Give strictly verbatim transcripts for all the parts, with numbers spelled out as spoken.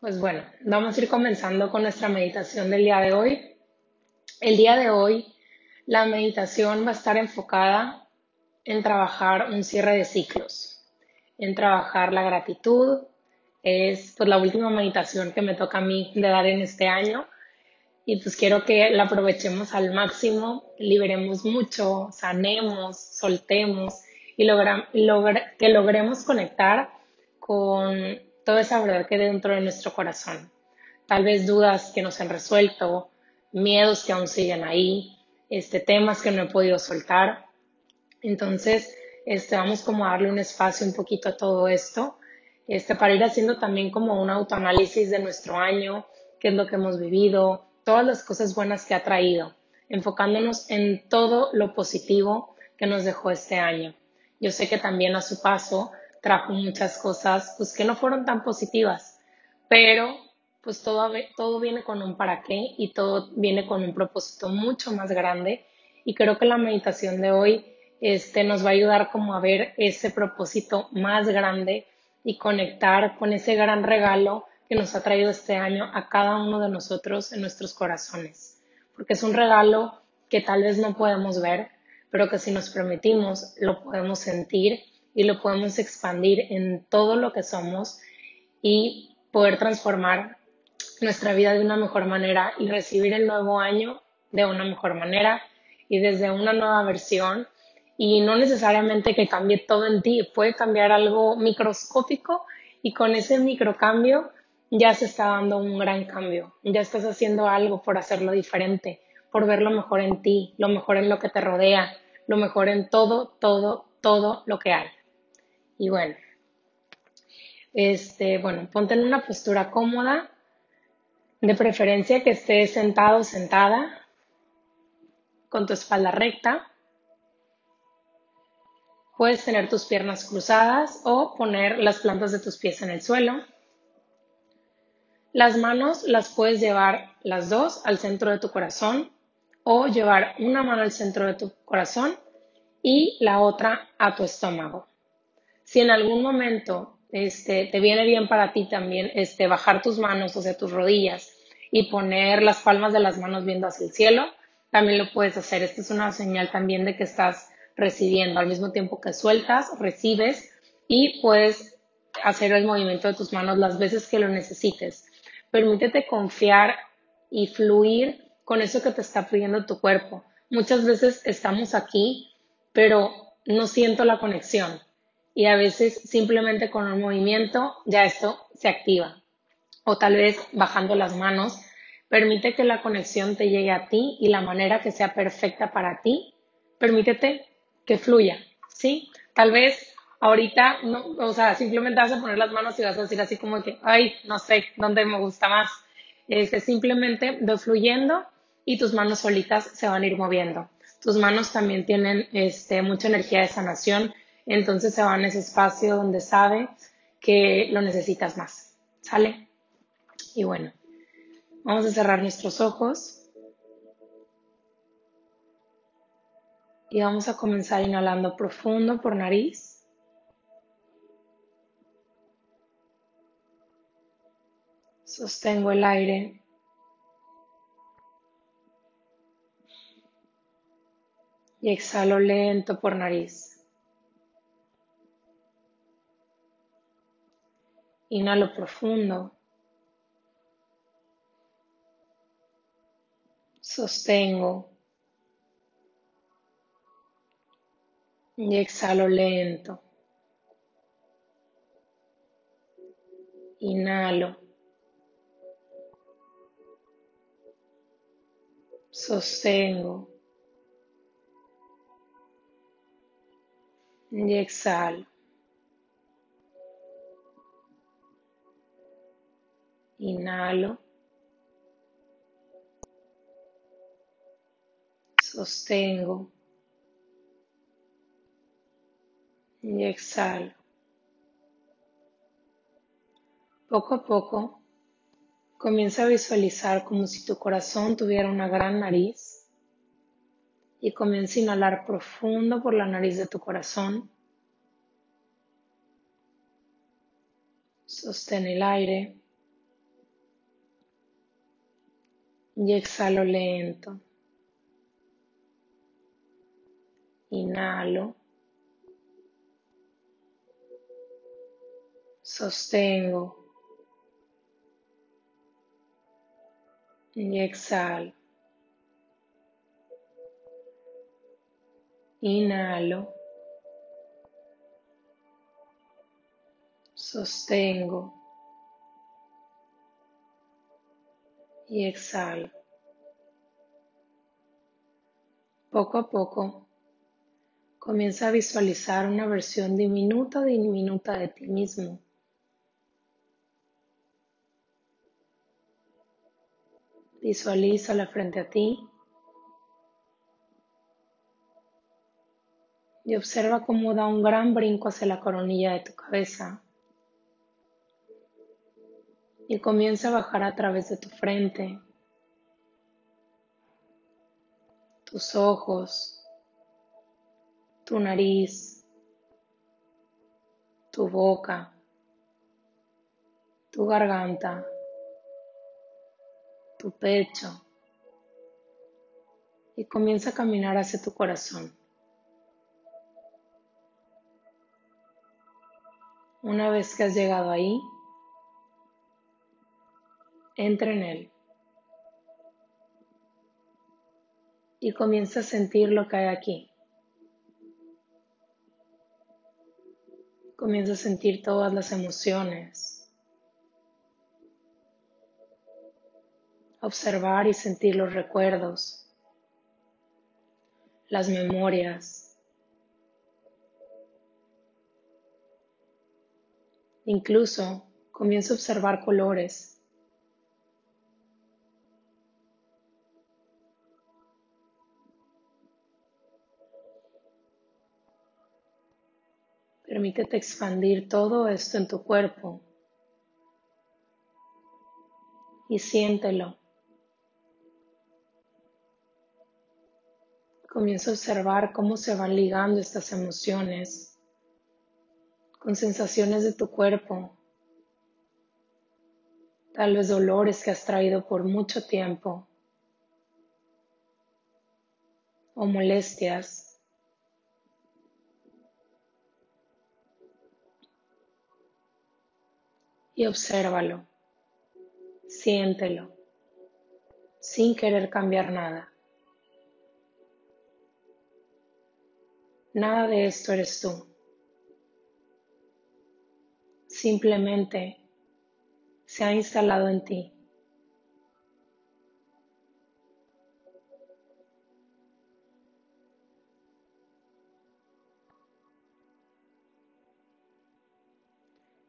Pues bueno, vamos a ir comenzando con nuestra meditación del día de hoy. El día de hoy la meditación va a estar enfocada en trabajar un cierre de ciclos, en trabajar la gratitud. Es pues la última meditación que me toca a mí de dar en este año y pues quiero que la aprovechemos al máximo, liberemos mucho, sanemos, soltemos y logra, logra, que logremos conectar con toda esa verdad que hay dentro de nuestro corazón. Tal vez dudas que no se han resuelto, miedos que aún siguen ahí, este, temas que no he podido soltar. Entonces, este, vamos como a darle un espacio un poquito a todo esto, este, para ir haciendo también como un autoanálisis de nuestro año, qué es lo que hemos vivido, todas las cosas buenas que ha traído, enfocándonos en todo lo positivo que nos dejó este año. Yo sé que también a su paso trajo muchas cosas pues que no fueron tan positivas, pero pues todo, todo viene con un para qué y todo viene con un propósito mucho más grande, y creo que la meditación de hoy este, nos va a ayudar como a ver ese propósito más grande y conectar con ese gran regalo que nos ha traído este año a cada uno de nosotros en nuestros corazones, porque es un regalo que tal vez no podemos ver, pero que si nos permitimos lo podemos sentir y lo podemos expandir en todo lo que somos y poder transformar nuestra vida de una mejor manera y recibir el nuevo año de una mejor manera y desde una nueva versión. Y no necesariamente que cambie todo en ti, puede cambiar algo microscópico y con ese microcambio ya se está dando un gran cambio, ya estás haciendo algo por hacerlo diferente, por ver lo mejor en ti, lo mejor en lo que te rodea, lo mejor en todo, todo, todo lo que hay. Y bueno, este, bueno, ponte en una postura cómoda, de preferencia que estés sentado o sentada, con tu espalda recta. Puedes tener tus piernas cruzadas o poner las plantas de tus pies en el suelo. Las manos las puedes llevar las dos al centro de tu corazón o llevar una mano al centro de tu corazón y la otra a tu estómago. Si en algún momento este, te viene bien para ti también este, bajar tus manos hacia tus rodillas y poner las palmas de las manos viendo hacia el cielo, también lo puedes hacer. Esta es una señal también de que estás recibiendo. Al mismo tiempo que sueltas, recibes y puedes hacer el movimiento de tus manos las veces que lo necesites. Permítete confiar y fluir con eso que te está pidiendo tu cuerpo. Muchas veces estamos aquí, pero no siento la conexión. Y a veces simplemente con un movimiento ya esto se activa. O tal vez bajando las manos, permite que la conexión te llegue a ti y la manera que sea perfecta para ti. Permítete que fluya, ¿sí? Tal vez ahorita, no, o sea, simplemente vas a poner las manos y vas a decir así como que, ay, no sé, ¿dónde me gusta más? Este, simplemente ve fluyendo y tus manos solitas se van a ir moviendo. Tus manos también tienen este, mucha energía de sanación, entonces se van a ese espacio donde sabe que lo necesitas más, ¿sale? Y bueno, vamos a cerrar nuestros ojos y vamos a comenzar inhalando profundo por nariz . Sostengo el aire y exhalo lento por nariz. Inhalo profundo. Sostengo. Y exhalo lento. Inhalo. Sostengo. Y exhalo. Inhalo. Sostengo. Y exhalo. Poco a poco, comienza a visualizar como si tu corazón tuviera una gran nariz y comienza a inhalar profundo por la nariz de tu corazón. Sostén el aire y exhalo lento. Inhalo. Sostengo. Y exhalo. Inhalo. Sostengo. Y exhalo. Poco a poco, comienza a visualizar una versión diminuta, diminuta de ti mismo. Visualízala frente a ti y observa cómo da un gran brinco hacia la coronilla de tu cabeza y comienza a bajar a través de tu frente, tus ojos, tu nariz, tu boca, tu garganta, tu pecho y comienza a caminar hacia tu corazón. Una vez que has llegado ahí, entra en él y comienza a sentir lo que hay aquí. Comienza a sentir todas las emociones. Observar y sentir los recuerdos, las memorias, incluso comienza a observar colores. Permítete expandir todo esto en tu cuerpo y siéntelo. Comienza a observar cómo se van ligando estas emociones con sensaciones de tu cuerpo, tal vez dolores que has traído por mucho tiempo o molestias. Y obsérvalo, siéntelo, sin querer cambiar nada. Nada de esto eres tú. Simplemente se ha instalado en ti.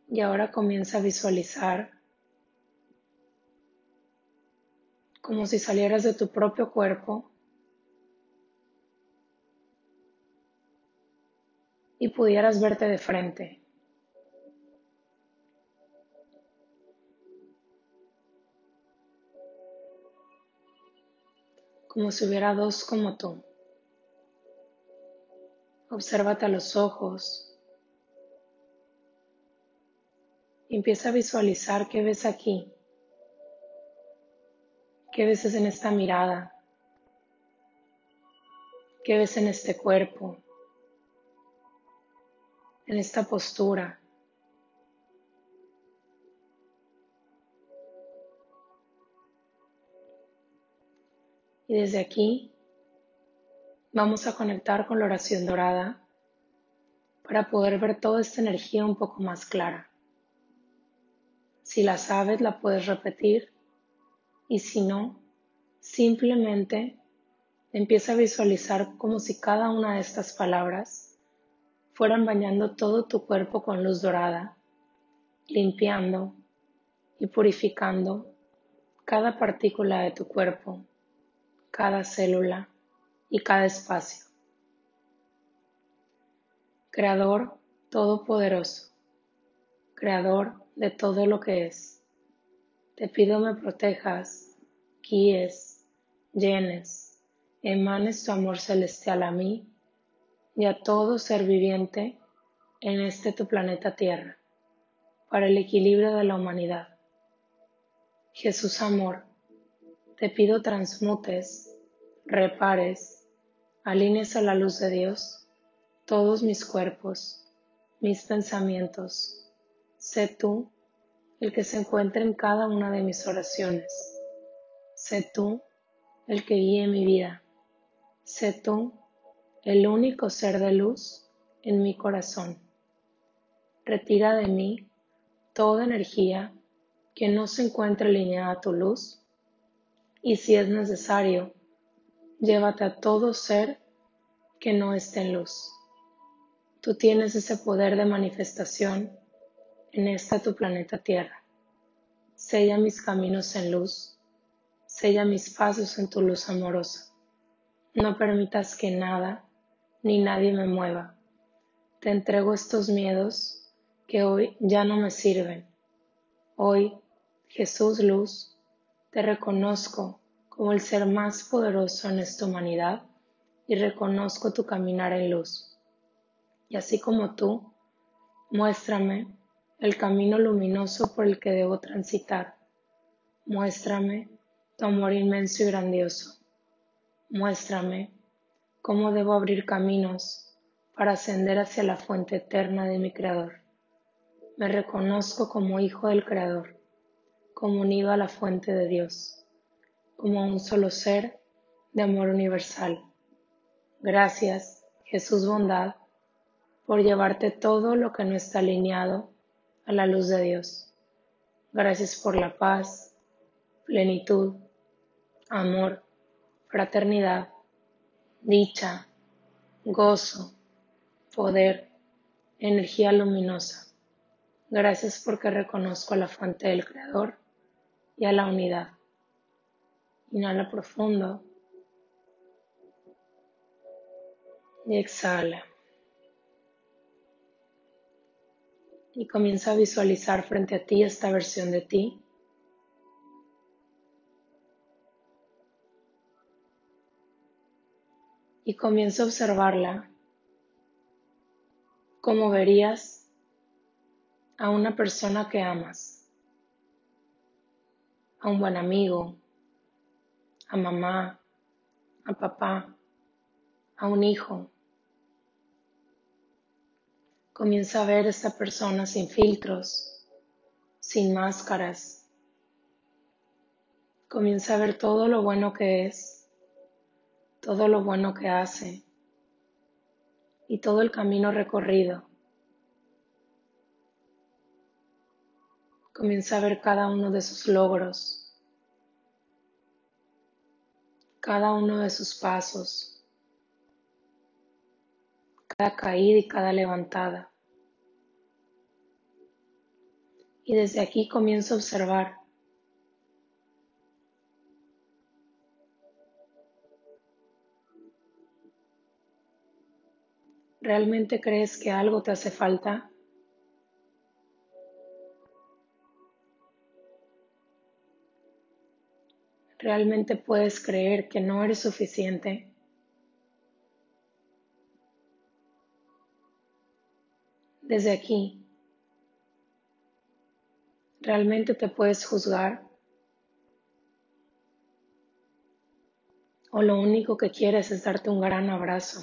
Y ahora comienza a visualizar como si salieras de tu propio cuerpo y pudieras verte de frente. Como si hubiera dos como tú. Obsérvate a los ojos. Empieza a visualizar qué ves aquí. ¿Qué ves en esta mirada? ¿Qué ves en este cuerpo? En esta postura. Y desde aquí vamos a conectar con la oración dorada para poder ver toda esta energía un poco más clara. Si la sabes, la puedes repetir y si no, simplemente empieza a visualizar como si cada una de estas palabras fueran bañando todo tu cuerpo con luz dorada, limpiando y purificando cada partícula de tu cuerpo, cada célula y cada espacio. Creador todopoderoso, creador de todo lo que es, te pido me protejas, guíes, llenes, emanes tu amor celestial a mí y a todo ser viviente en este tu planeta Tierra, para el equilibrio de la humanidad. Jesús Amor, te pido transmutes, repares, alinees a la luz de Dios todos mis cuerpos, mis pensamientos. Sé tú el que se encuentre en cada una de mis oraciones. Sé tú el que guíe mi vida. Sé tú el único ser de luz en mi corazón. Retira de mí toda energía que no se encuentre alineada a tu luz y, si es necesario, llévate a todo ser que no esté en luz. Tú tienes ese poder de manifestación en esta tu planeta Tierra. Sella mis caminos en luz, sella mis pasos en tu luz amorosa. No permitas que nada ni nadie me mueva. Te entrego estos miedos que hoy ya no me sirven. Hoy, Jesús Luz, te reconozco como el ser más poderoso en esta humanidad y reconozco tu caminar en luz. Y así como tú, muéstrame el camino luminoso por el que debo transitar. Muéstrame tu amor inmenso y grandioso. Muéstrame cómo debo abrir caminos para ascender hacia la fuente eterna de mi Creador. Me reconozco como hijo del Creador, como unido a la fuente de Dios, como un solo ser de amor universal. Gracias, Jesús Bondad, por llevarte todo lo que no está alineado a la luz de Dios. Gracias por la paz, plenitud, amor, fraternidad, dicha, gozo, poder, energía luminosa. Gracias porque reconozco a la fuente del Creador y a la unidad. Inhala profundo y exhala. Y comienza a visualizar frente a ti esta versión de ti. Y comienza a observarla como verías a una persona que amas, a un buen amigo, a mamá, a papá, a un hijo. Comienza a ver a esta persona sin filtros, sin máscaras. Comienza a ver todo lo bueno que es, todo lo bueno que hace y todo el camino recorrido. Comienza a ver cada uno de sus logros, cada uno de sus pasos, cada caída y cada levantada. Y desde aquí comienza a observar ¿realmente crees que algo te hace falta? ¿Realmente puedes creer que no eres suficiente? Desde aquí, ¿realmente te puedes juzgar? ¿O lo único que quieres es darte un gran abrazo?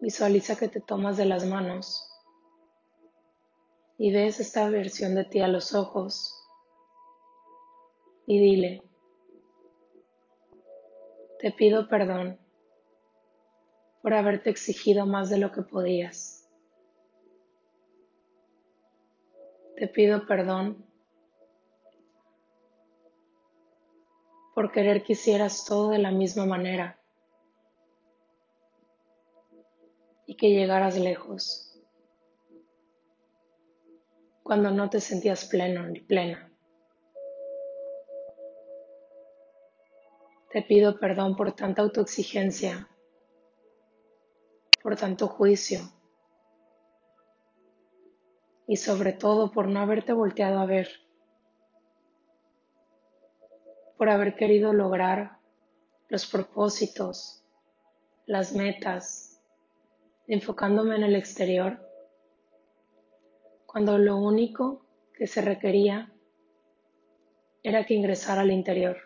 Visualiza que te tomas de las manos y ves esta versión de ti a los ojos y dile: te pido perdón por haberte exigido más de lo que podías. Te pido perdón por querer que hicieras todo de la misma manera y que llegaras lejos, cuando no te sentías pleno ni plena. Te pido perdón por tanta autoexigencia, por tanto juicio, y sobre todo por no haberte volteado a ver, por haber querido lograr los propósitos, las metas, enfocándome en el exterior cuando lo único que se requería era que ingresara al interior.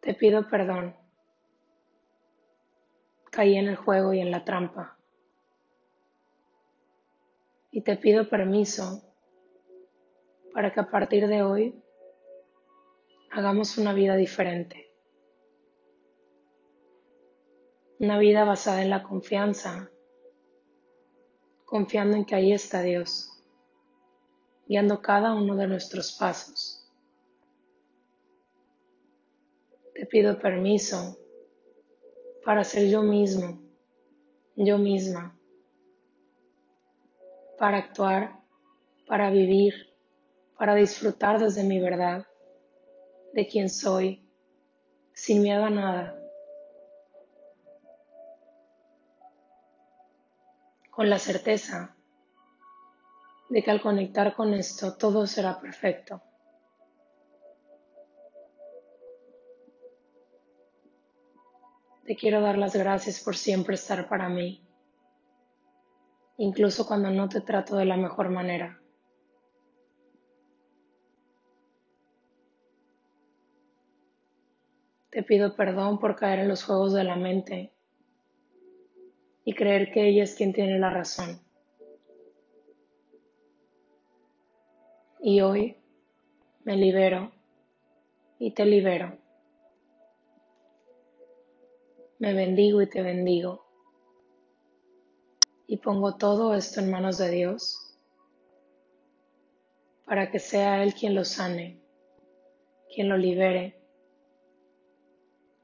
Te pido perdón. Caí en el juego y en la trampa. Y te pido permiso para que a partir de hoy hagamos una vida diferente. Una vida basada en la confianza, confiando en que ahí está Dios, guiando cada uno de nuestros pasos. Te pido permiso para ser yo mismo, yo misma, para actuar, para vivir, para disfrutar desde mi verdad, de quien soy, sin miedo a nada, con la certeza de que al conectar con esto todo será perfecto. Te quiero dar las gracias por siempre estar para mí, incluso cuando no te trato de la mejor manera. Te pido perdón por caer en los juegos de la mente y creer que ella es quien tiene la razón. Y hoy me libero y te libero. Me bendigo y te bendigo. Y pongo todo esto en manos de Dios para que sea Él quien lo sane, quien lo libere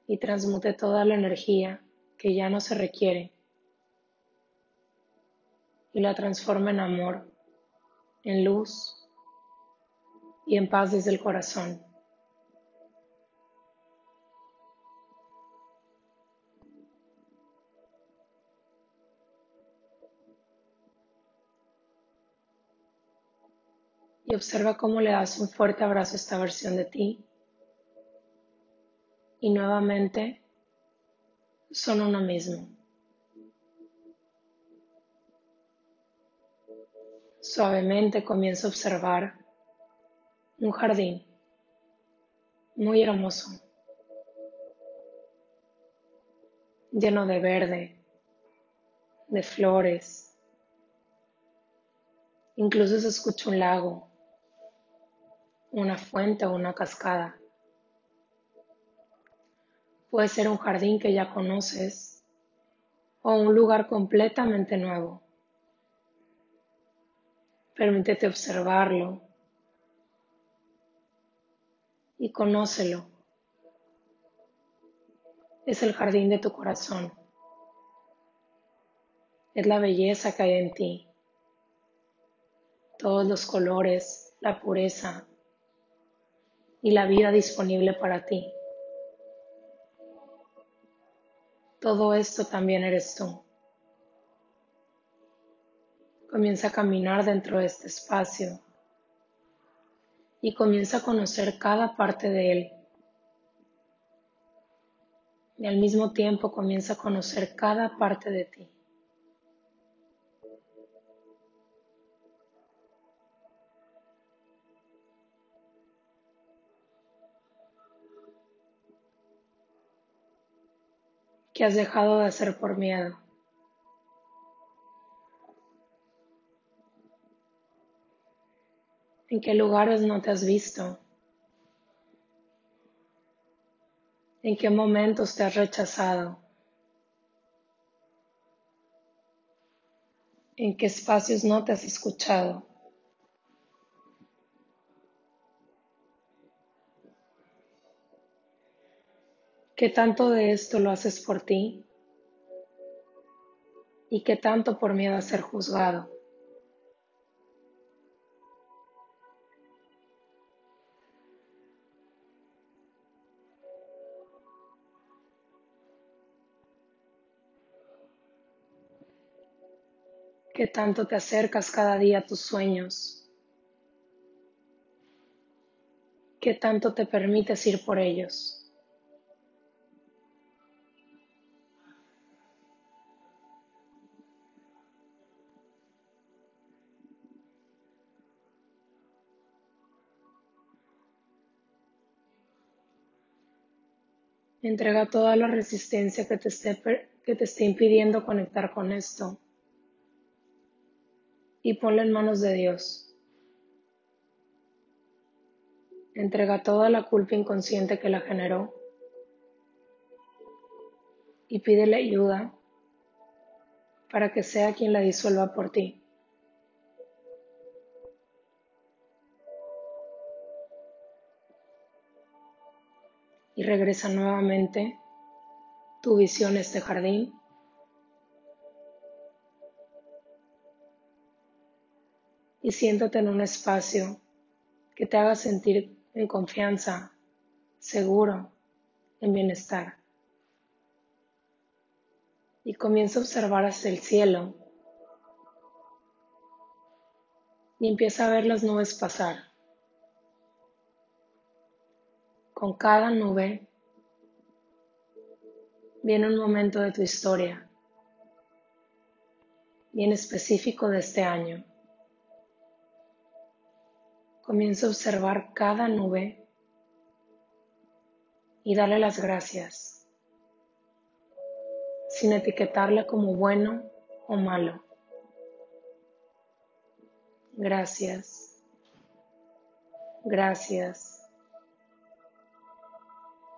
y transmute toda la energía que ya no se requiere y la transforma en amor, en luz y en paz desde el corazón. Y observa cómo le das un fuerte abrazo a esta versión de ti. Y nuevamente, son uno mismo. Suavemente comienza a observar un jardín muy hermoso, lleno de verde, de flores. Incluso se escucha un lago, una fuente o una cascada. Puede ser un jardín que ya conoces o un lugar completamente nuevo. Permítete observarlo y conócelo. Es el jardín de tu corazón. Es la belleza que hay en ti. Todos los colores, la pureza y la vida disponible para ti. Todo esto también eres tú. Comienza a caminar dentro de este espacio y comienza a conocer cada parte de él. Y al mismo tiempo comienza a conocer cada parte de ti. ¿Qué has dejado de hacer por miedo? ¿En qué lugares no te has visto? ¿En qué momentos te has rechazado? ¿En qué espacios no te has escuchado? ¿Qué tanto de esto lo haces por ti? ¿Y qué tanto por miedo a ser juzgado? ¿Qué tanto te acercas cada día a tus sueños? ¿Qué tanto te permites ir por ellos? Entrega toda la resistencia que te esté, que te esté impidiendo conectar con esto y ponlo en manos de Dios. Entrega toda la culpa inconsciente que la generó y pídele ayuda para que sea quien la disuelva por ti. Y regresa nuevamente tu visión a este jardín. Y siéntate en un espacio que te haga sentir en confianza, seguro, en bienestar. Y comienza a observar hacia el cielo. Y empieza a ver las nubes pasar. Con cada nube viene un momento de tu historia, y en específico de este año. Comienza a observar cada nube y darle las gracias, sin etiquetarla como bueno o malo. Gracias, gracias.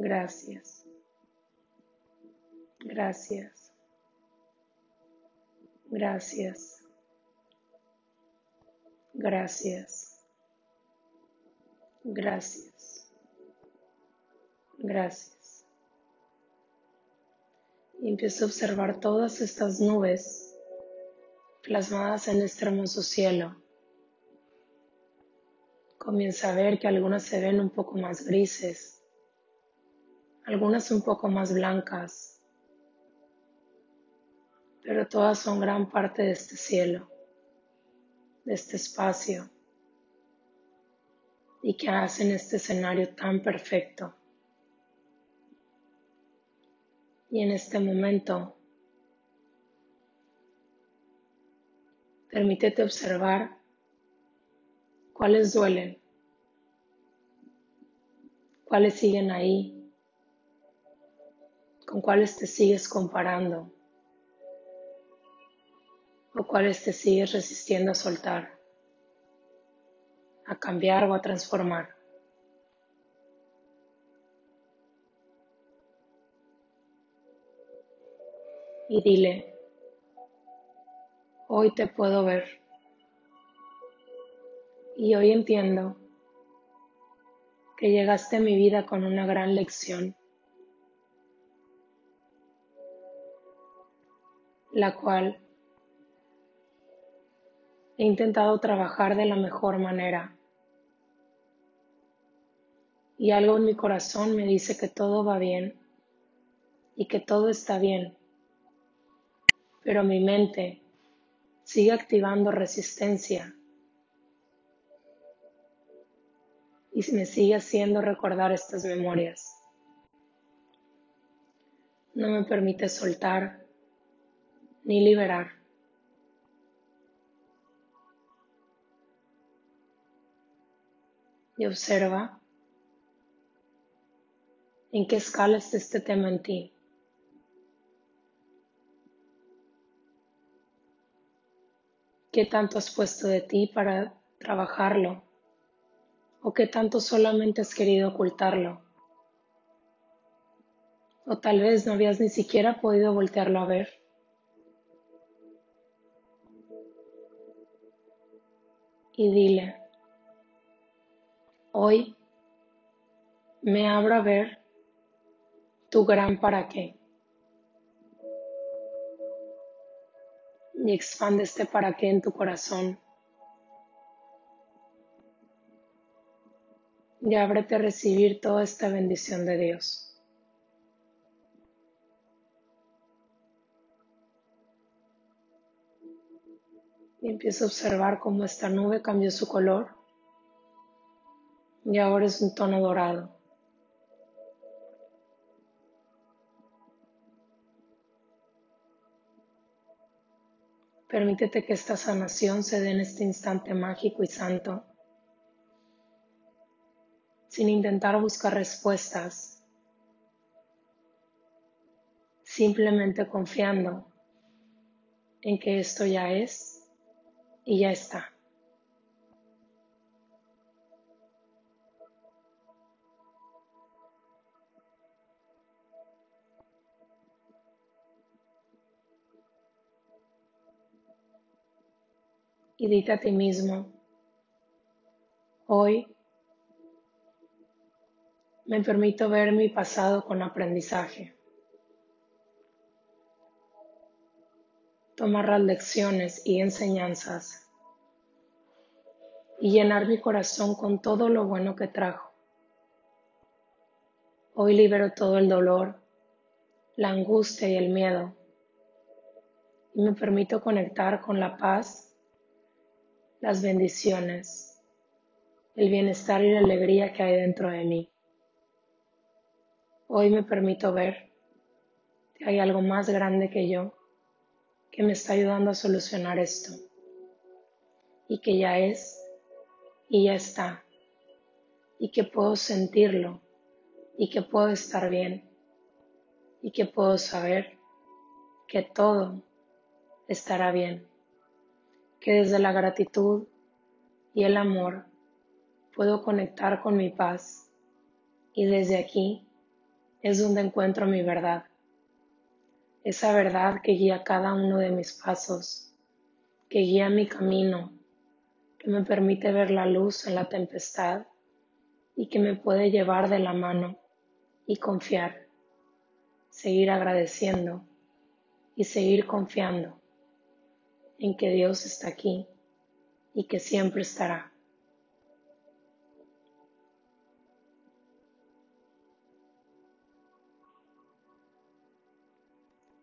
Gracias, gracias, gracias, gracias, gracias, gracias. Y empiezo a observar todas estas nubes plasmadas en este hermoso cielo. Comienza a ver que algunas se ven un poco más grises. Algunas un poco más blancas, pero todas son gran parte de este cielo, de este espacio, y que hacen este escenario tan perfecto. Y en este momento, permítete observar cuáles duelen, cuáles siguen ahí, con cuáles te sigues comparando o cuáles te sigues resistiendo a soltar, a cambiar o a transformar. Y dile, hoy te puedo ver y hoy entiendo que llegaste a mi vida con una gran lección, la cual he intentado trabajar de la mejor manera. Y algo en mi corazón me dice que todo va bien y que todo está bien. Pero mi mente sigue activando resistencia y me sigue haciendo recordar estas memorias. No me permite soltar ni liberar. Y observa en qué escala está este tema en ti. ¿Qué tanto has puesto de ti para trabajarlo? ¿O qué tanto solamente has querido ocultarlo? o tal vez no habías ni siquiera podido voltearlo a ver. Y dile, hoy me abro a ver tu gran para qué. Y expande este para qué en tu corazón. Y ábrete a recibir toda esta bendición de Dios. Y empieza a observar cómo esta nube cambió su color y ahora es un tono dorado. Permítete que esta sanación se dé en este instante mágico y santo, sin intentar buscar respuestas, simplemente confiando en que esto ya es. Y ya está. Y dite a ti mismo, hoy me permito ver mi pasado con aprendizaje. Tomar las lecciones y enseñanzas y llenar mi corazón con todo lo bueno que trajo. Hoy libero todo el dolor, la angustia y el miedo y me permito conectar con la paz, las bendiciones, el bienestar y la alegría que hay dentro de mí. Hoy me permito ver que hay algo más grande que yo que me está ayudando a solucionar esto y que ya es y ya está y que puedo sentirlo y que puedo estar bien y que puedo saber que todo estará bien, que desde la gratitud y el amor puedo conectar con mi paz y desde aquí es donde encuentro mi verdad. Esa verdad que guía cada uno de mis pasos, que guía mi camino, que me permite ver la luz en la tempestad y que me puede llevar de la mano y confiar, seguir agradeciendo y seguir confiando en que Dios está aquí y que siempre estará.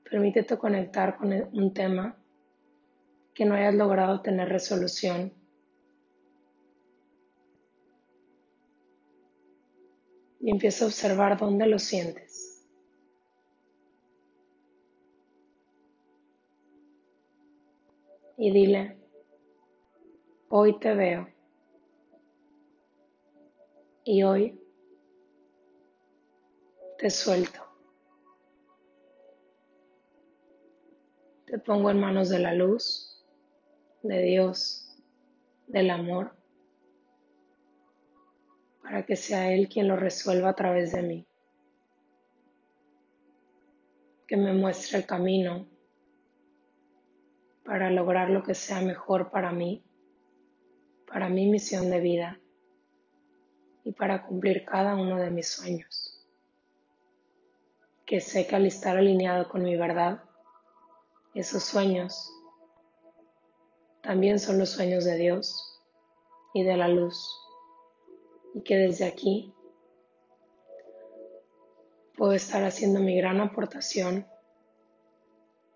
Permítete conectar con un tema que no hayas logrado tener resolución. Y empieza a observar dónde lo sientes. Y dile, hoy te veo. Y hoy te suelto. Te pongo en manos de la luz, de Dios, del amor, para que sea Él quien lo resuelva a través de mí. Que me muestre el camino para lograr lo que sea mejor para mí, para mi misión de vida y para cumplir cada uno de mis sueños. Que sé que al estar alineado con mi verdad, esos sueños también son los sueños de Dios y de la luz. Y que desde aquí puedo estar haciendo mi gran aportación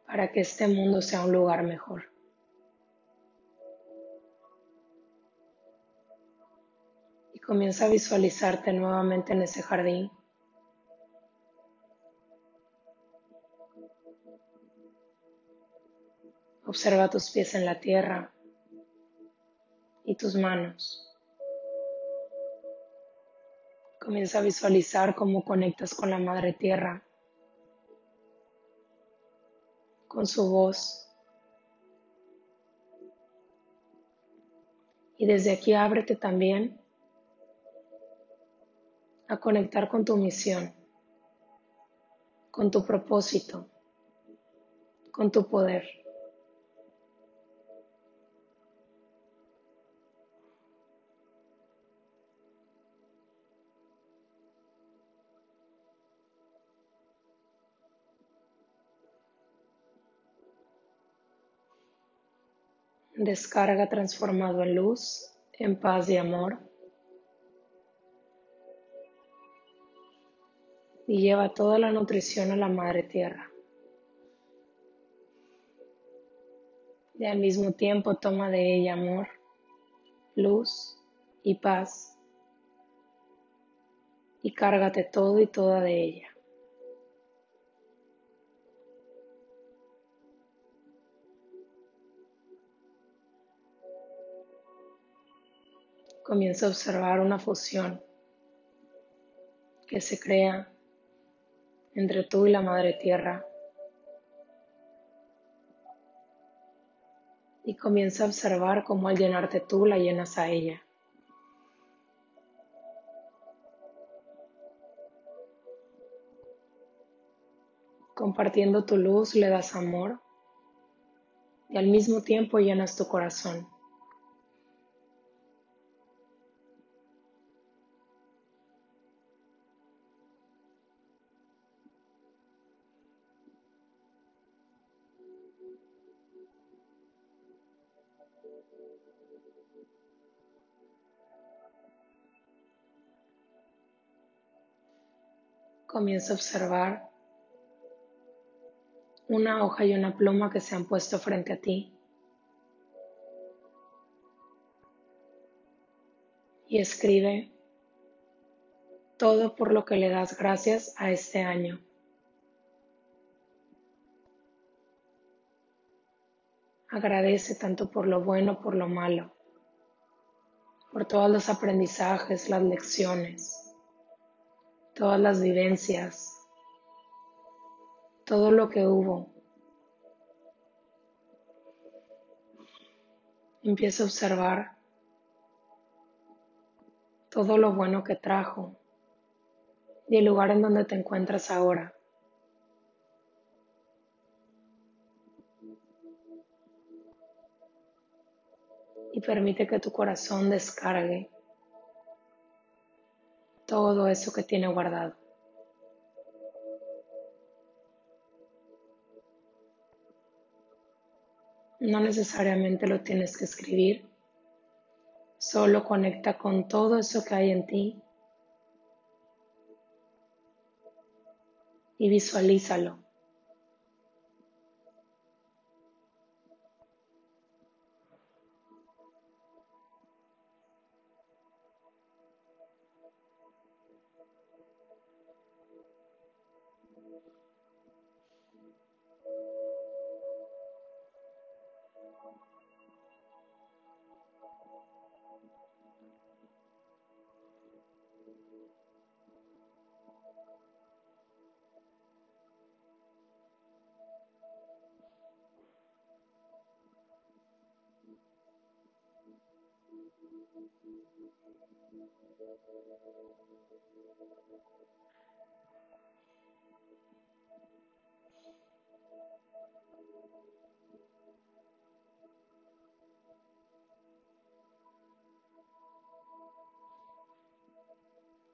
para que este mundo sea un lugar mejor. Y comienza a visualizarte nuevamente en ese jardín. Observa tus pies en la tierra y tus manos. Comienza a visualizar cómo conectas con la Madre Tierra, con su voz. Y desde aquí ábrete también a conectar con tu misión, con tu propósito, con tu poder. Descarga transformado en luz, en paz y amor. Y lleva toda la nutrición a la Madre Tierra. Y al mismo tiempo toma de ella amor, luz y paz. Y cárgate todo y toda de ella. Comienza a observar una fusión que se crea entre tú y la Madre Tierra. Y comienza a observar cómo al llenarte tú la llenas a ella. Compartiendo tu luz le das amor y al mismo tiempo llenas tu corazón. Comienza a observar una hoja y una pluma que se han puesto frente a ti. Y escribe todo por lo que le das gracias a este año. Agradece tanto por lo bueno, por lo malo, por todos los aprendizajes, las lecciones, todas las vivencias, todo lo que hubo. Empieza a observar todo lo bueno que trajo y el lugar en donde te encuentras ahora. Y permite que tu corazón descargue todo eso que tiene guardado. No necesariamente lo tienes que escribir, solo conecta con todo eso que hay en ti y visualízalo.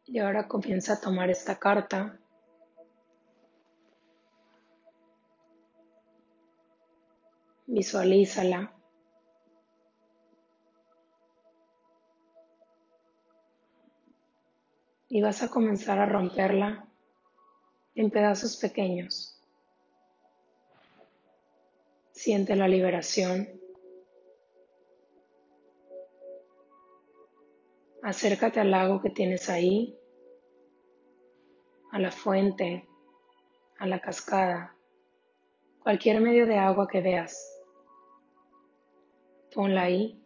Y ahora comienza a tomar esta carta . Visualízala y vas a comenzar a romperla en pedazos pequeños. Siente la liberación. Acércate al lago que tienes ahí, a la fuente, a la cascada, cualquier medio de agua que veas. Ponla ahí,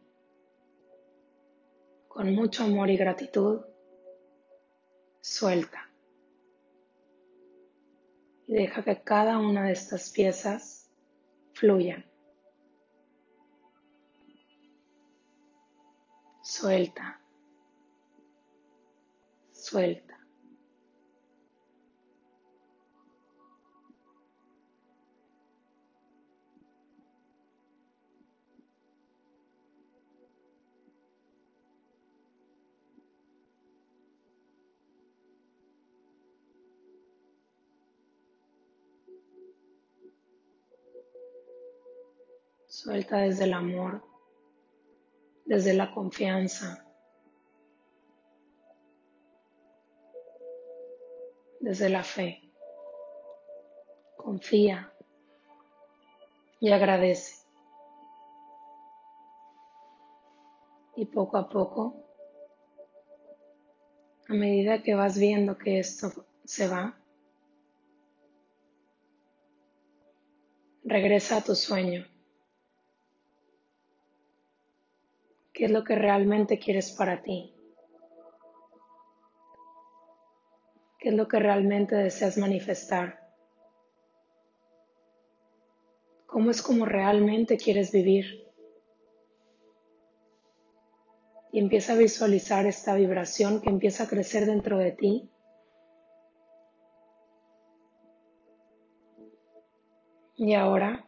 con mucho amor y gratitud. Suelta y deja que cada una de estas piezas fluyan. Suelta, suelta, Suelta desde el amor, desde la confianza, desde la fe. Confía y agradece. Y poco a poco, a medida que vas viendo que esto se va, regresa a tu sueño. ¿Qué es lo que realmente quieres para ti? ¿Qué es lo que realmente deseas manifestar? ¿Cómo es como realmente quieres vivir? Y empieza a visualizar esta vibración que empieza a crecer dentro de ti. Y ahora,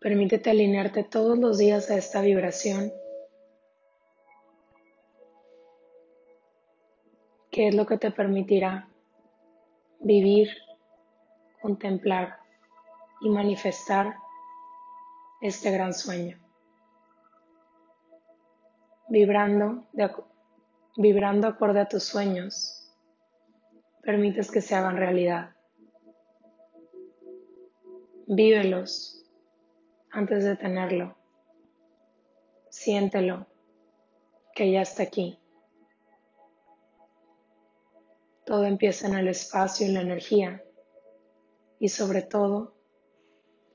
permítete alinearte todos los días a esta vibración. ¿Qué es lo que te permitirá vivir, contemplar y manifestar este gran sueño? Vibrando, de ac- vibrando acorde a tus sueños, permites que se hagan realidad. Vívelos antes de tenerlo. Siéntelo, que ya está aquí. Todo empieza en el espacio y la energía, y sobre todo,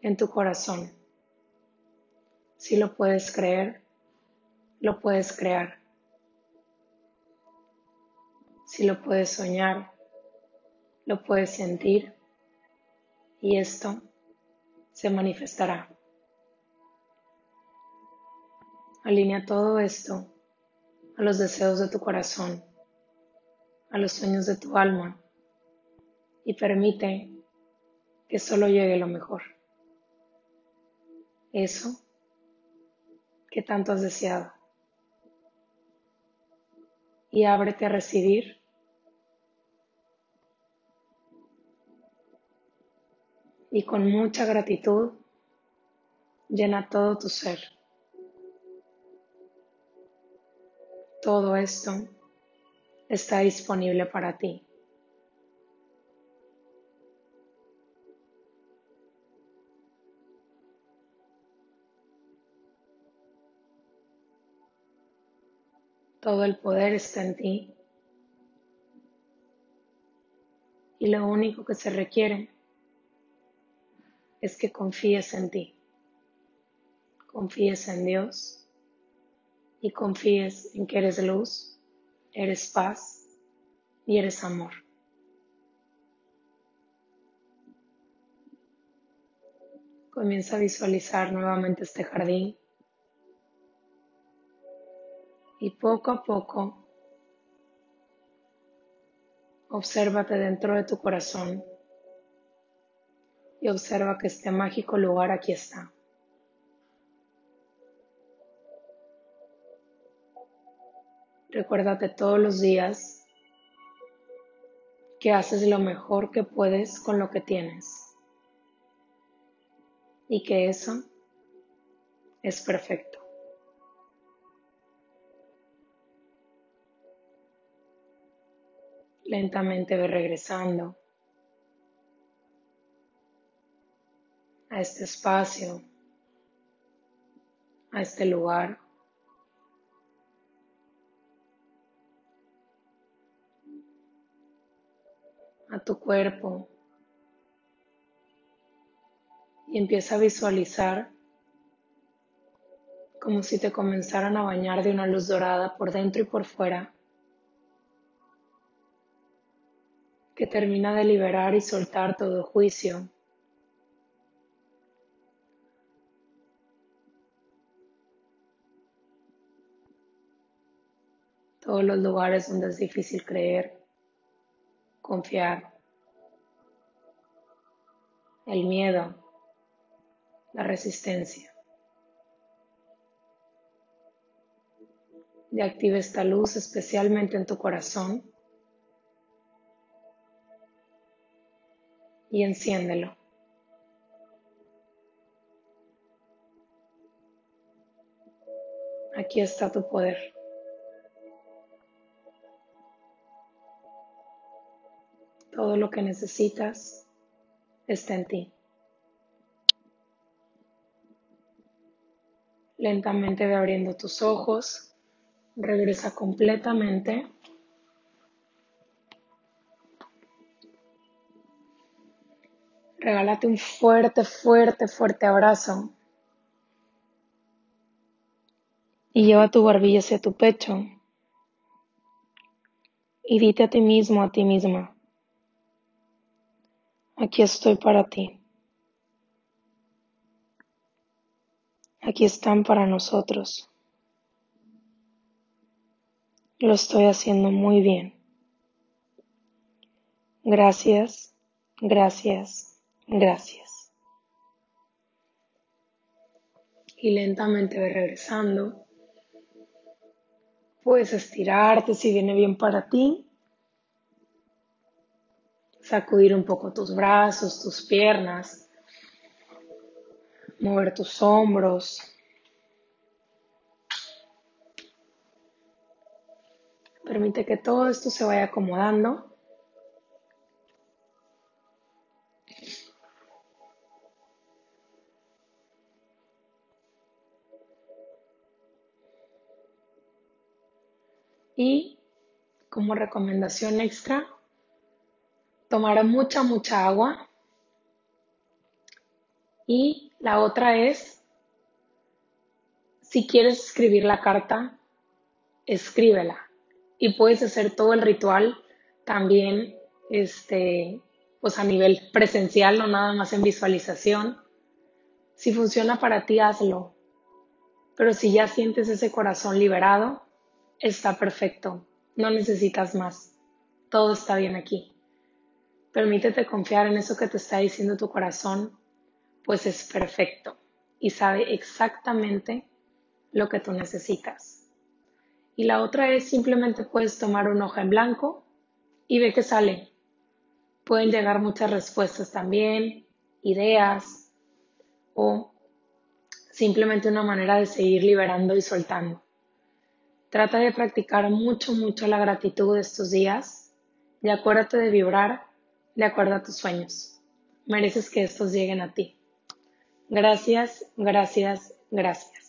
en tu corazón. Si lo puedes creer, lo puedes crear. Si lo puedes soñar, lo puedes sentir, y esto se manifestará. Alinea todo esto a los deseos de tu corazón, a los sueños de tu alma, y permite que solo llegue lo mejor. Eso que tanto has deseado. Y ábrete a recibir y con mucha gratitud llena todo tu ser. Todo esto está disponible para ti. Todo el poder está en ti y lo único que se requiere es que confíes en ti, confíes en Dios y confíes en que eres luz, eres paz y eres amor. Comienza a visualizar nuevamente este jardín. Y poco a poco, obsérvate dentro de tu corazón y observa que este mágico lugar aquí está. Recuérdate todos los días que haces lo mejor que puedes con lo que tienes y que eso es perfecto. Lentamente ve regresando a este espacio, a este lugar. A tu cuerpo. Y empieza a visualizar como si te comenzaran a bañar de una luz dorada por dentro y por fuera, que termina de liberar y soltar todo juicio, todos los lugares donde es difícil creer, confiar, el miedo, la resistencia. Y activa esta luz especialmente en tu corazón. Y enciéndelo. Aquí está tu poder. Todo lo que necesitas está en ti. Lentamente ve abriendo tus ojos. Regresa completamente. Regálate un fuerte, fuerte, fuerte abrazo. Y lleva tu barbilla hacia tu pecho. Y dite a ti mismo, a ti misma: aquí estoy para ti. Aquí están para nosotros. Lo estoy haciendo muy bien. Gracias, gracias, gracias. Y lentamente ve regresando. Puedes estirarte si viene bien para ti. Sacudir un poco tus brazos, tus piernas. Mover tus hombros. Permite que todo esto se vaya acomodando. Y como recomendación extra, tomar mucha, mucha agua. Y la otra es, si quieres escribir la carta, escríbela. Y puedes hacer todo el ritual también, este, pues a nivel presencial, no nada más en visualización. Si funciona para ti, hazlo. Pero si ya sientes ese corazón liberado, está perfecto, no necesitas más, todo está bien aquí. Permítete confiar en eso que te está diciendo tu corazón, pues es perfecto y sabe exactamente lo que tú necesitas. Y la otra es, simplemente puedes tomar una hoja en blanco y ve qué sale. Pueden llegar muchas respuestas también, ideas o simplemente una manera de seguir liberando y soltando. Trata de practicar mucho, mucho la gratitud estos días y acuérdate de vibrar de acuerdo a tus sueños. Mereces que estos lleguen a ti. Gracias, gracias, gracias.